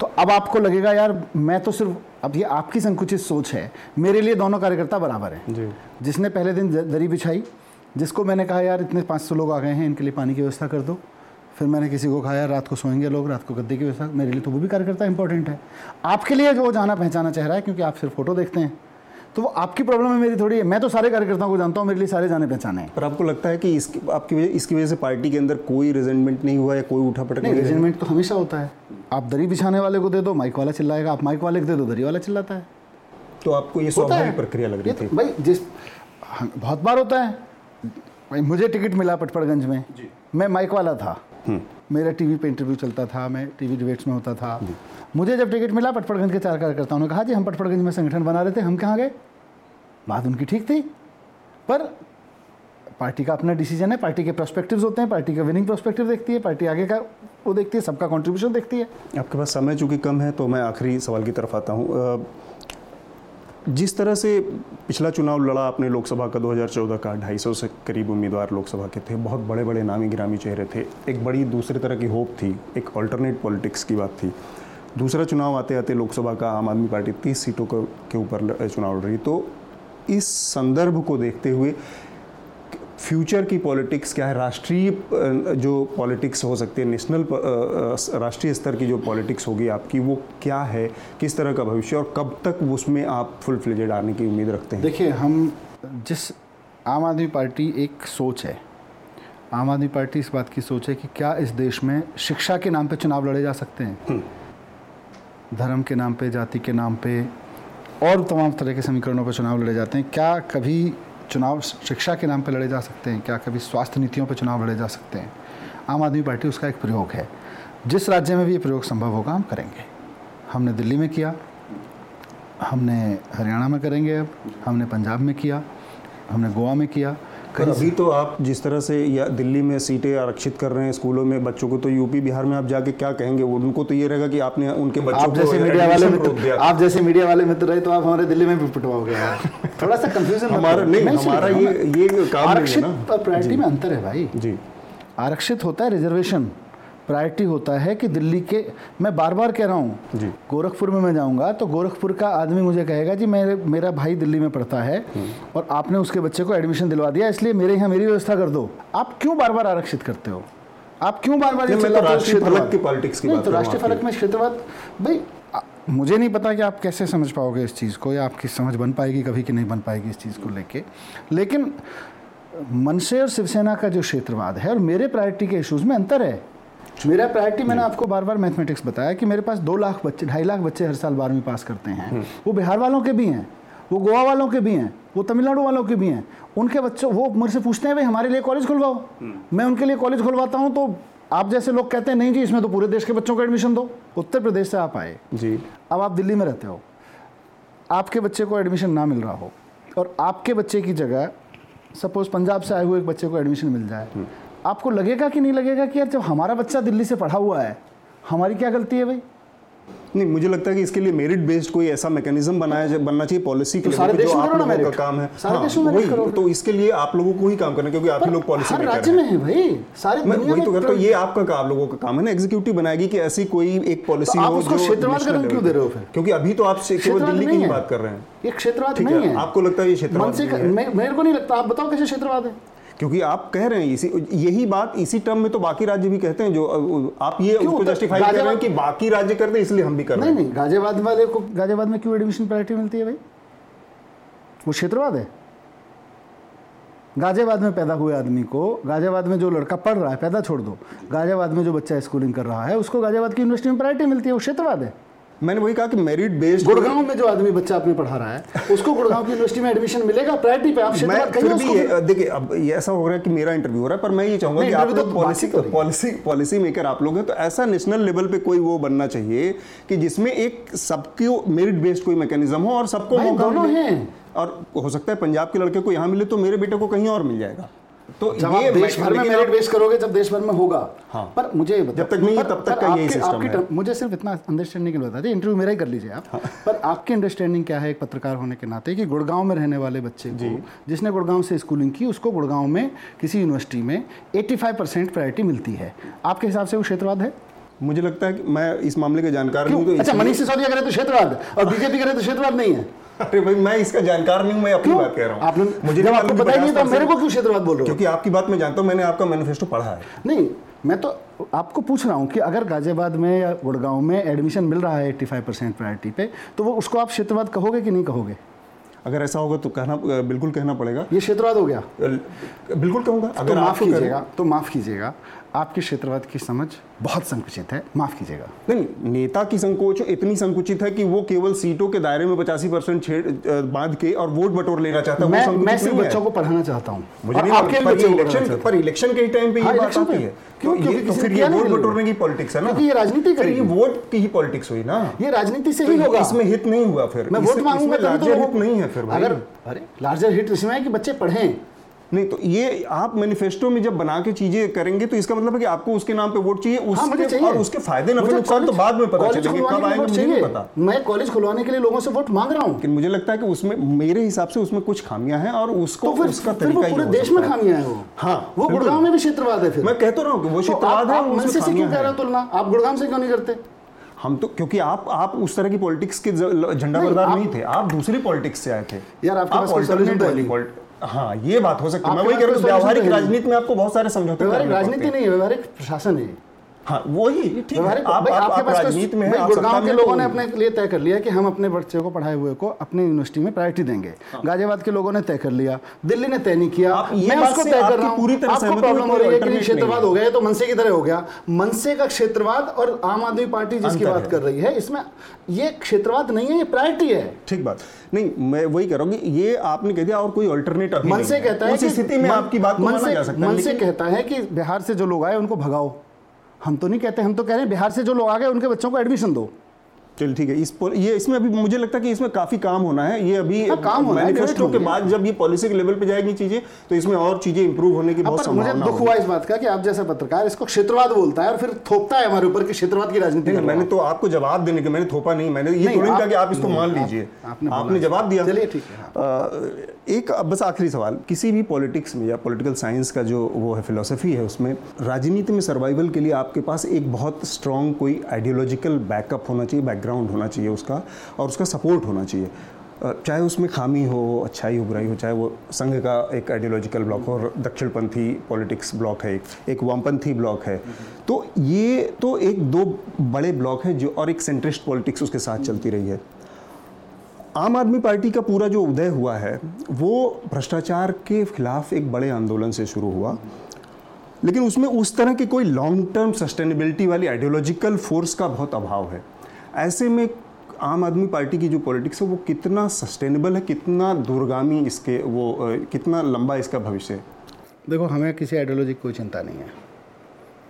तो अब आपको लगेगा यार मैं तो सिर्फ, अब ये आपकी संकुचित सोच है, मेरे लिए दोनों कार्यकर्ता बराबर है जी। जिसने पहले दिन दरी बिछाई, जिसको मैंने कहा यार इतने पाँच सौ लोग आ गए हैं, इनके लिए पानी की व्यवस्था कर दो, फिर मैंने किसी को कहा यार रात को सोएंगे लोग, रात को गद्दे की व्यवस्था, मेरे लिए तो वो भी कार्यकर्ता इंपॉर्टेंट है। आपके लिए जो जाना पहचाना चाह रहा है, क्योंकि आप सिर्फ फोटो देखते हैं, तो वो आपकी प्रॉब्लम है, मेरी थोड़ी है। मैं तो सारे कार्यकर्ताओं को जानता हूँ, मेरे लिए सारे जाने पहचाने हैं। पर आपको लगता है कि इसकी आपकी वजह इसकी वजह से पार्टी के अंदर कोई रिजेंटमेंट नहीं हुआ या कोई उठापटक? रिजेंटमेंट तो हमेशा होता है। आप दरी बिछाने वाले को दे दो, माइक वाला चिल्लाएगा, आप माइक वाले को दे दो, दरी वाला चिल्लाता है। तो आपको ये स्वाभाविक प्रक्रिया लग रही थी? भाई जिस बहुत बार होता है। मुझे टिकट मिला पटपड़गंज में, मैं माइक वाला था, मेरा टीवी पे इंटरव्यू चलता था, मैं टीवी डिबेट्स में होता था। मुझे जब टिकट मिला, पटपड़गंज के चार कार्यकर्ताओं ने कहा जी हम पटपड़गंज में संगठन बना रहे थे, हम कहाँ गए। बात उनकी ठीक थी, पर पार्टी का अपना डिसीजन है, पार्टी के प्रोस्पेक्टिव्स होते हैं, पार्टी का विनिंग प्रोस्पेक्टिव देखती है, पार्टी आगे का वो देखती है, सबका कॉन्ट्रीब्यूशन देखती है। आपके पास समय चूँकि कम है, तो मैं आखिरी सवाल की तरफ आता हूँ। जिस तरह से पिछला चुनाव लड़ा आपने लोकसभा का दो हज़ार चौदह का, ढाई सौ से करीब उम्मीदवार लोकसभा के थे, बहुत बड़े बड़े नामी गिरामी चेहरे थे, एक बड़ी दूसरे तरह की होप थी, एक अल्टरनेट पॉलिटिक्स की बात थी। दूसरा चुनाव आते आते लोकसभा का आम आदमी पार्टी तीस सीटों के ऊपर चुनाव लड़ रही। तो इस संदर्भ को देखते हुए फ्यूचर की पॉलिटिक्स क्या है, राष्ट्रीय जो पॉलिटिक्स हो सकती है, नेशनल राष्ट्रीय स्तर की जो पॉलिटिक्स होगी आपकी, वो क्या है, किस तरह का भविष्य, और कब तक उसमें आप फुल फ्लेजेड आने की उम्मीद रखते हैं? देखिए, हम जिस आम आदमी पार्टी एक सोच है, आम आदमी पार्टी इस बात की सोच है कि क्या इस देश में शिक्षा के नाम पे चुनाव लड़े जा सकते हैं, धर्म के नाम पे, जाति के नाम पे, और तमाम तरह के समीकरणों पर चुनाव लड़े जाते हैं। क्या कभी चुनाव शिक्षा के नाम पर लड़े जा सकते हैं? क्या कभी स्वास्थ्य नीतियों पर चुनाव लड़े जा सकते हैं? आम आदमी पार्टी उसका एक प्रयोग है। जिस राज्य में भी ये प्रयोग संभव होगा हम करेंगे। हमने दिल्ली में किया, हमने हरियाणा में करेंगे, अब हमने पंजाब में किया, हमने गोवा में किया। अभी तो आप जिस तरह से या दिल्ली में सीटें आरक्षित कर रहे हैं स्कूलों में बच्चों को, तो यूपी बिहार में आप जाके क्या कहेंगे? उनको तो ये रहेगा कि आपने उनके बच्चों को जैसे मीडिया वाले मित्र आप जैसे मीडिया वाले मित्र रहे, तो आप हमारे दिल्ली में भी पिटवाओगे। थोड़ा सा कंफ्यूजन हमारा नहीं, हमारा ये ये काम आरक्षित और प्रायोरिटी में अंतर है भाई जी। आरक्षित होता है रिजर्वेशन, प्रायोरिटी होता है कि दिल्ली के, मैं बार बार कह रहा हूँ जी, गोरखपुर में मैं जाऊँगा तो गोरखपुर का आदमी मुझे कहेगा जी मेरे मेरा भाई दिल्ली में पढ़ता है और आपने उसके बच्चे को एडमिशन दिलवा दिया, इसलिए मेरे यहाँ मेरी व्यवस्था कर दो। आप क्यों बार बार आरक्षित करते हो? आप क्यों बार बार राष्ट्रीय फलक की पॉलिटिक्स की बात? राष्ट्रीय फलक में क्षेत्रवाद, भाई मुझे नहीं पता कि आप कैसे समझ पाओगे इस चीज़ को, या आपकी समझ बन पाएगी कभी कि नहीं बन पाएगी इस चीज़ को लेके। लेकिन मनसे और शिवसेना का जो क्षेत्रवाद है और मेरे प्रायोरिटी के इशूज़ में अंतर है। मेरा प्रायोरिटी, मैंने आपको बार बार मैथमेटिक्स बताया कि मेरे पास दो लाख बच्चे ढाई लाख बच्चे हर साल बारहवीं पास करते हैं। वो बिहार वालों के भी हैं, वो गोवा वालों के भी हैं, वो तमिलनाडु वालों के भी हैं। उनके बच्चों वो मुझसे पूछते हैं भाई हमारे लिए कॉलेज खुलवाओ, मैं उनके लिए कॉलेज खुलवाता हूँ। तो आप जैसे लोग कहते हैं नहीं जी इसमें तो पूरे देश के बच्चों को एडमिशन दो। उत्तर प्रदेश से आप आए जी, अब आप दिल्ली में रहते हो, आपके बच्चे को एडमिशन ना मिल रहा हो और आपके बच्चे की जगह सपोज पंजाब से आए हुए एक बच्चे को एडमिशन मिल जाए, आपको लगेगा कि नहीं लगेगा कि यार जब हमारा बच्चा दिल्ली से पढ़ा हुआ है हमारी क्या गलती है भाई? नहीं, मुझे लगता है कि इसके लिए मेरिट बेस्ड कोई ऐसा मैकेनिज्म बनाया बनना चाहिए पॉलिसी के लिए, जो आप लोगों का काम है। हाँ, वही तो, इसके लिए आप लोगों को ही काम करना, क्योंकि आप ही लोग पॉलिसी मेकर हैं। हर राज्य में है भाई, सारे दुनिया में। तो करता ये आपका काम, आप लोगों का काम है ना, एग्जीक्यूटिव बनाएगी कि ऐसी कोई एक पॉलिसी हो। आप उसको क्षेत्रवाद का नाम क्यों दे रहे हो फिर? क्योंकि अभी तो आप केवल दिल्ली की ही बात कर रहे हैं। ये क्षेत्रवाद नहीं है, आपको लगता है ये क्षेत्रवाद है? मेरे को नहीं लगता, आप बताओ कैसे क्षेत्रवाद है, क्योंकि आप कह रहे हैं इसी यही बात इसी टर्म में तो बाकी राज्य भी कहते हैं, जो आप ये उसको जस्टिफाई कर रहे हैं कि बाकी राज्य करते हैं इसलिए हम भी कर रहे हैं। नहीं नहीं, गाजियाबाद वाले को गाजियाबाद में क्यों एडमिशन प्रायोरिटी मिलती है भाई? वो क्षेत्रवाद है। गाजियाबाद में पैदा हुए आदमी को, गाजियाबाद में जो लड़का पढ़ रहा है, पैदा छोड़ दो, गाजियाबाद में जो बच्चा स्कूलिंग कर रहा है उसको गाजियाबाद की यूनिवर्सिटी में प्रायोरिटी मिलती है, वो क्षेत्रवाद है। मैंने वही कहा कि मेरिट बेस्ड। गुड़गांव में जो आदमी बच्चा अपने पढ़ा रहा है उसको गुड़गांव की यूनिवर्सिटी में एडमिशन मिलेगा प्रायोरिटी पे। आप फिर भी देखिए, अब ये ऐसा हो रहा है कि मेरा इंटरव्यू हो रहा है, पर मैं ये चाहूंगा कि आप लोग पॉलिसी पॉलिसी पॉलिसी मेकर आप लोग हैं, तो ऐसा नेशनल लेवल पे कोई वो बनना चाहिए कि जिसमें एक सबको मेरिट बेस्ड कोई मैकेनिज्म हो और सबको दोनों है। और हो सकता है पंजाब के लड़के को यहाँ मिले तो मेरे बेटे को कहीं और मिल जाएगा। तो जब आप देश भर में मेरिट बेस करोगे, जब देश भर में होगा। हाँ, पर मुझे ये जब तक नहीं है तब तक का यही सिस्टम है। मुझे सिर्फ इतना अंडरस्टैंडिंग के लिए बता दीजिए, इंटरव्यू मेरा ही कर लीजिए आप। हाँ, पर आपकी अंडरस्टैंडिंग क्या है एक पत्रकार होने के नाते कि गुड़गांव में रहने वाले बच्चे को, जिसने गुड़गांव से स्कूलिंग की, उसको गुड़गांव में किसी यूनिवर्सिटी में एट्टी फाइव परसेंट प्रायोरिटी मिलती है, आपके हिसाब से वो क्षेत्रवाद है? मुझे लगता है कि मैं इस मामले के जानकार नहीं हूं। अच्छा, मनीष सिसोदिया करे तो क्षेत्रवाद और बीजेपी करे तो क्षेत्रवाद नहीं है? अरे भाई, मैं इसका जानकार नहीं हूं, मैं अपनी बात कह रहा हूं। आपने मुझे जब आपको पता ही नहीं था, मेरे को क्यों क्षेत्रवाद बोल रहे हो? क्योंकि आपकी बात मैं जानता हूं, मैंने आपका मैनिफेस्टो पढ़ा है। नहीं, मैं तो आपको पूछ रहा हूं कि अगर गाजियाबाद में या गुड़गांव में एडमिशन मिल रहा है पचासी परसेंट प्रायोरिटी पे, तो वो उसको आप क्षेत्रवाद कहोगे कि नहीं कहोगे? अगर ऐसा होगा तो कहना बिल्कुल कहना पड़ेगा ये क्षेत्रवाद हो गया, बिल्कुल कहूँगा। अगर माफ़ कीजिएगा तो माफ़ कीजिएगा, आपके क्षेत्रवाद की समझ बहुत संकुचित है, माफ़ कीजिएगा। नहीं, नेता की संकोच इतनी संकुचित है कि वो केवल सीटों के दायरे में पचासी परसेंट छेड़ बांध के और वोट बटोर लेना चाहता है। मैं, मैं सिर्फ बच्चों को पढ़ाना चाहता हूँ, पर इलेक्शन के टाइम पे है राजनीति करेगी, वोट की ही पॉलिटिक्स हुई ना, ये राजनीति से ही होगा, इसमें हित नहीं हुआ। फिर मैं वोट मांगूंगा, हिट नहीं है फिर। अगर अरे लार्जर हिट इसमें है कि बच्चे पढ़ें। नहीं तो ये आप मैनिफेस्टो में जब बना के चीजें करेंगे तो इसका मतलब है कि आपको उसके नाम पे वोट चाहिए, उसके, हाँ, चाहिए। और उसके फायदे ना नुकसान तो बाद में पता चलेंगे, कब आएंगे मुझे नहीं पता। मैं कॉलेज खुलवाने के लिए लोगों से वोट मांग रहा हूँ, लेकिन मुझे लगता है कि उसमें मेरे हिसाब से उसमें कुछ खामियां हैं और उसको उसका तरीका पूरे देश में खामियां हैं। हाँ, वो गुड़गांव में भी क्षेत्रवाद है। फिर मैं कहता रहा हूँ कि वो क्षेत्रवाद है, मनसे से क्यों कह रहा हूँ तुलना, आप गुड़गांव से क्यों नहीं करते? हम तो क्योंकि आप आप उस तरह की पॉलिटिक्स के झंडा बरदार नहीं थे, आप दूसरी पॉलिटिक्स से आए थे यार, आपके पास। हाँ, ये बात हो सकती है, मैं वही कह रहा हूँ। व्यावहारिक राजनीति में आपको बहुत सारे समझौते, राजनीति नहीं है, व्यावहारिक प्रशासन है। हाँ, वही ठीक है, आपके पास राजनीति में है। गुड़गांव के लोगों ने अपने लिए तय कर लिया कि हम अपने बच्चे को पढ़ाए हुए को अपने यूनिवर्सिटी में प्रायोरिटी देंगे, गाजियाबाद के लोगों ने तय कर लिया, दिल्ली ने तय नहीं किया। मैं उसको तय कर रहा हूँ, पूरी तरह से प्रॉब्लम हो रही है कि क्षेत्रवाद हो गया तो मनसे की तरह हो गया। मनसे का क्षेत्रवाद और आम आदमी पार्टी जिसकी बात कर रही है, इसमें ये क्षेत्रवाद नहीं है, ये प्रायोरिटी है। ठीक बात नहीं, मैं वही कह रहा हूँ कि ये आपने कह दिया और कोई अल्टरनेट मनसे कहता है, स्थिति में आपकी बात माना जा सकता है। मनसे कहता है कि बिहार से जो लोग आए उनको भगाओ। हम तो नहीं कहते, हम तो कह रहे हैं बिहार से जो लोग आ गए उनके बच्चों को एडमिशन दो। चल ठीक है, इस पर ये इसमें अभी मुझे लगता है कि इसमें काफ़ी काम होना है। ये अभी हाँ, काम होना है मैनिफेस्टो के बाद, जब ये पॉलिसी के लेवल पे जाएगी चीज़ें तो इसमें और चीज़ें इंप्रूव होने की बहुत संभावना है। मुझे दुख हुआ इस बात का कि आप जैसा पत्रकार इसको क्षेत्रवाद बोलता है और फिर थोपता है हमारे ऊपर कि क्षेत्रवाद की राजनीति। मैंने तो आपको जवाब देने के, मैंने थोपा नहीं, मैंने ये थोड़ी कहा कि आप इसको मान लीजिए, आपने जवाब दिया। चलिए ठीक है, एक बस आखिरी सवाल, किसी भी पॉलिटिक्स में या पॉलिटिकल साइंस का जो वो है फिलोसफी है, उसमें राजनीति में सर्वाइवल के लिए आपके पास एक बहुत स्ट्रॉन्ग कोई आइडियोलॉजिकल बैकअप होना चाहिए, बैकग्राउंड होना चाहिए उसका, और उसका सपोर्ट होना चाहिए, चाहे उसमें खामी हो, अच्छाई हो, बुराई हो, चाहे वो संघ का एक आइडियोलॉजिकल ब्लॉक हो और दक्षिणपंथी पॉलिटिक्स ब्लॉक है, एक एक वामपंथी ब्लॉक है। तो ये तो एक दो बड़े ब्लॉक हैं जो, और एक सेंट्रिस्ट पॉलिटिक्स उसके साथ चलती रही है। आम आदमी पार्टी का पूरा जो उदय हुआ है वो भ्रष्टाचार के खिलाफ एक बड़े आंदोलन से शुरू हुआ, लेकिन उसमें उस तरह की कोई लॉन्ग टर्म सस्टेनेबिलिटी वाली आइडियोलॉजिकल फोर्स का बहुत अभाव है। ऐसे में आम आदमी पार्टी की जो पॉलिटिक्स है वो कितना सस्टेनेबल है, कितना दूरगामी इसके वो कितना लंबा इसका भविष्य है? देखो, हमें किसी आइडियोलॉजी की कोई चिंता नहीं है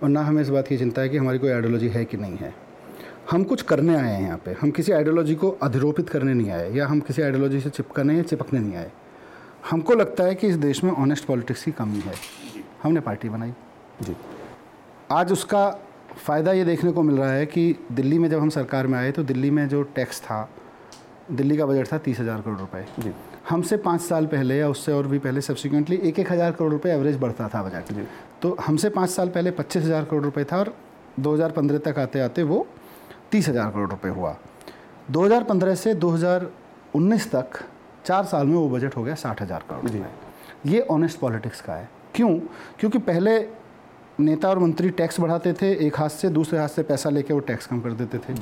और ना हमें इस बात की चिंता है कि हमारी कोई आइडियोलॉजी है कि नहीं है। हम कुछ करने आए हैं यहाँ पे, हम किसी आइडियोलॉजी को अधिरोपित करने नहीं आए या हम किसी आइडियोलॉजी से चिपकने या चिपकने नहीं आए। हमको लगता है कि इस देश में ऑनेस्ट पॉलिटिक्स की कमी है, हमने पार्टी बनाई जी। आज उसका फ़ायदा ये देखने को मिल रहा है कि दिल्ली में जब हम सरकार में आए तो दिल्ली में जो टैक्स था, दिल्ली का बजट था तीस हज़ार करोड़ रुपए जी। हमसे पाँच साल पहले या उससे और भी पहले सब्सिक्वेंटली एक एक हज़ार करोड़ रुपए एवरेज बढ़ता था बजट जी। तो हमसे पाँच साल पहले पच्चीस हज़ार करोड़ रुपए था और दो हज़ार पंद्रह तक आते आते वो तीस हज़ार करोड़ रुपए हुआ। दो हज़ार पंद्रह से दो हज़ार उन्नीस तक चार साल में वो बजट हो गया साठ हज़ार करोड़ रुपए। ये ऑनेस्ट पॉलिटिक्स का है। क्यों? क्योंकि पहले नेता और मंत्री टैक्स बढ़ाते थे, एक हाथ से दूसरे हाथ से पैसा लेके वो टैक्स कम कर देते थे।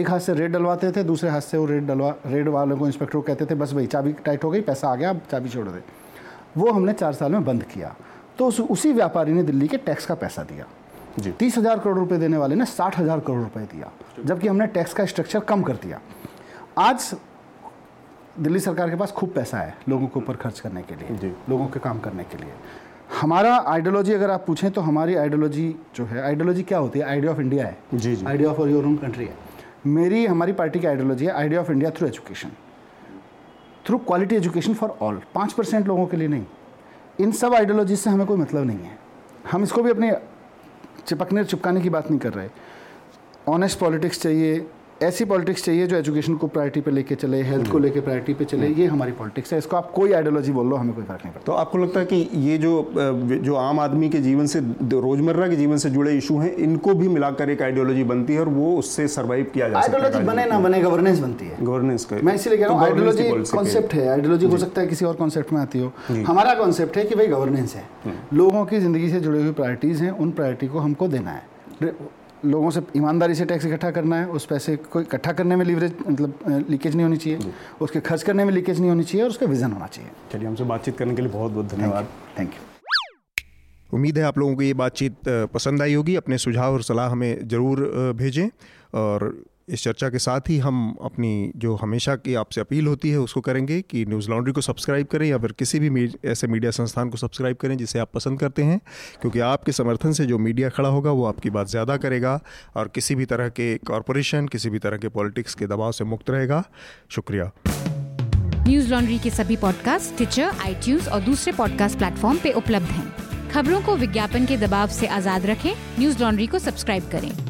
एक हाथ से रेड डलवाते थे, दूसरे हाथ से वो रेड डलवा रेड वालों को इंस्पेक्टर कहते थे बस भाई चाबी टाइट हो गई, पैसा आ गया, अब चाबी छोड़ दे। वो हमने चार साल में बंद किया। तो उस, उसी व्यापारी ने दिल्ली के टैक्स का पैसा दिया जी। तीस हज़ार करोड़ रुपए देने वाले ने साठ हज़ार करोड़ रुपए दिया, जबकि हमने टैक्स का स्ट्रक्चर कम कर दिया। आज दिल्ली सरकार के पास खूब पैसा है लोगों के ऊपर खर्च करने के लिए, लोगों के काम करने के लिए। हमारा आइडियोलॉजी अगर आप पूछें तो हमारी आइडियोलॉजी जो है, आइडियोलॉजी क्या होती है? आइडिया ऑफ इंडिया है जी जी, idea of your own country है। मेरी हमारी पार्टी की आइडियोलॉजी है idea of India through education, through quality education for all, पाँच परसेंट लोगों के लिए नहीं। इन सब आइडियोलॉजी से हमें कोई मतलब नहीं है। हम इसको भी अपने चिपकने चिपकाने की बात नहीं कर रहे। ऑनेस्ट पॉलिटिक्स चाहिए, ऐसी पॉलिटिक्स चाहिए जो एजुकेशन को प्रायोरिटी पे लेके चले, हेल्थ को लेके प्रायोरिटी पे चले। ये हमारी पॉलिटिक्स है, इसको आप कोई आइडियोलॉजी बोल लो, हमें कोई फर्क नहीं पड़ता। तो आपको लगता है कि ये जो जो आम आदमी के जीवन से, रोजमर्रा के जीवन से जुड़े इशू हैं, इनको भी मिलाकर एक आइडियोलॉजी बनती है और वो उससे सर्वाइव किया जा सकता है। आइडियोलॉजी बने ना बने, गवर्नेंस बनती है। गवर्नेंस का मैं इसलिए कह रहा हूँ, आइडियोलॉजी कॉन्सेप्ट है, आइडियोलॉजी हो सकता है किसी और कॉन्सेप्ट में आती हो। हमारा कॉन्सेप्ट है कि भाई गवर्नेंस है, लोगों की ज़िंदगी से जुड़ी हुई प्रायोरिटीज़ हैं, उन प्रायोरिटी को हमको देना है। लोगों से ईमानदारी से टैक्स इकट्ठा करना है, उस पैसे को इकट्ठा करने में लीवरेज मतलब लीकेज नहीं होनी चाहिए, उसके खर्च करने में लीकेज नहीं होनी चाहिए और उसका विज़न होना चाहिए। चलिए, हमसे बातचीत करने के लिए बहुत बहुत धन्यवाद। Thank you. उम्मीद है आप लोगों को ये बातचीत पसंद आई होगी। अपने सुझाव और सलाह हमें ज़रूर भेजें और इस चर्चा के साथ ही हम अपनी जो हमेशा की आपसे अपील होती है उसको करेंगे कि न्यूज़ लॉन्ड्री को सब्सक्राइब करें या फिर किसी भी मीड, ऐसे मीडिया संस्थान को सब्सक्राइब करें जिसे आप पसंद करते हैं, क्योंकि आपके समर्थन से जो मीडिया खड़ा होगा वो आपकी बात ज़्यादा करेगा और किसी भी तरह के कॉरपोरेशन, किसी भी तरह के पॉलिटिक्स के दबाव से मुक्त रहेगा। शुक्रिया। न्यूज़ लॉन्ड्री के सभी पॉडकास्ट टिचर, आईट्यून्स और दूसरे पॉडकास्ट प्लेटफॉर्म पर उपलब्ध हैं। खबरों को विज्ञापन के दबाव से आज़ाद रखें, न्यूज़ लॉन्ड्री को सब्सक्राइब करें।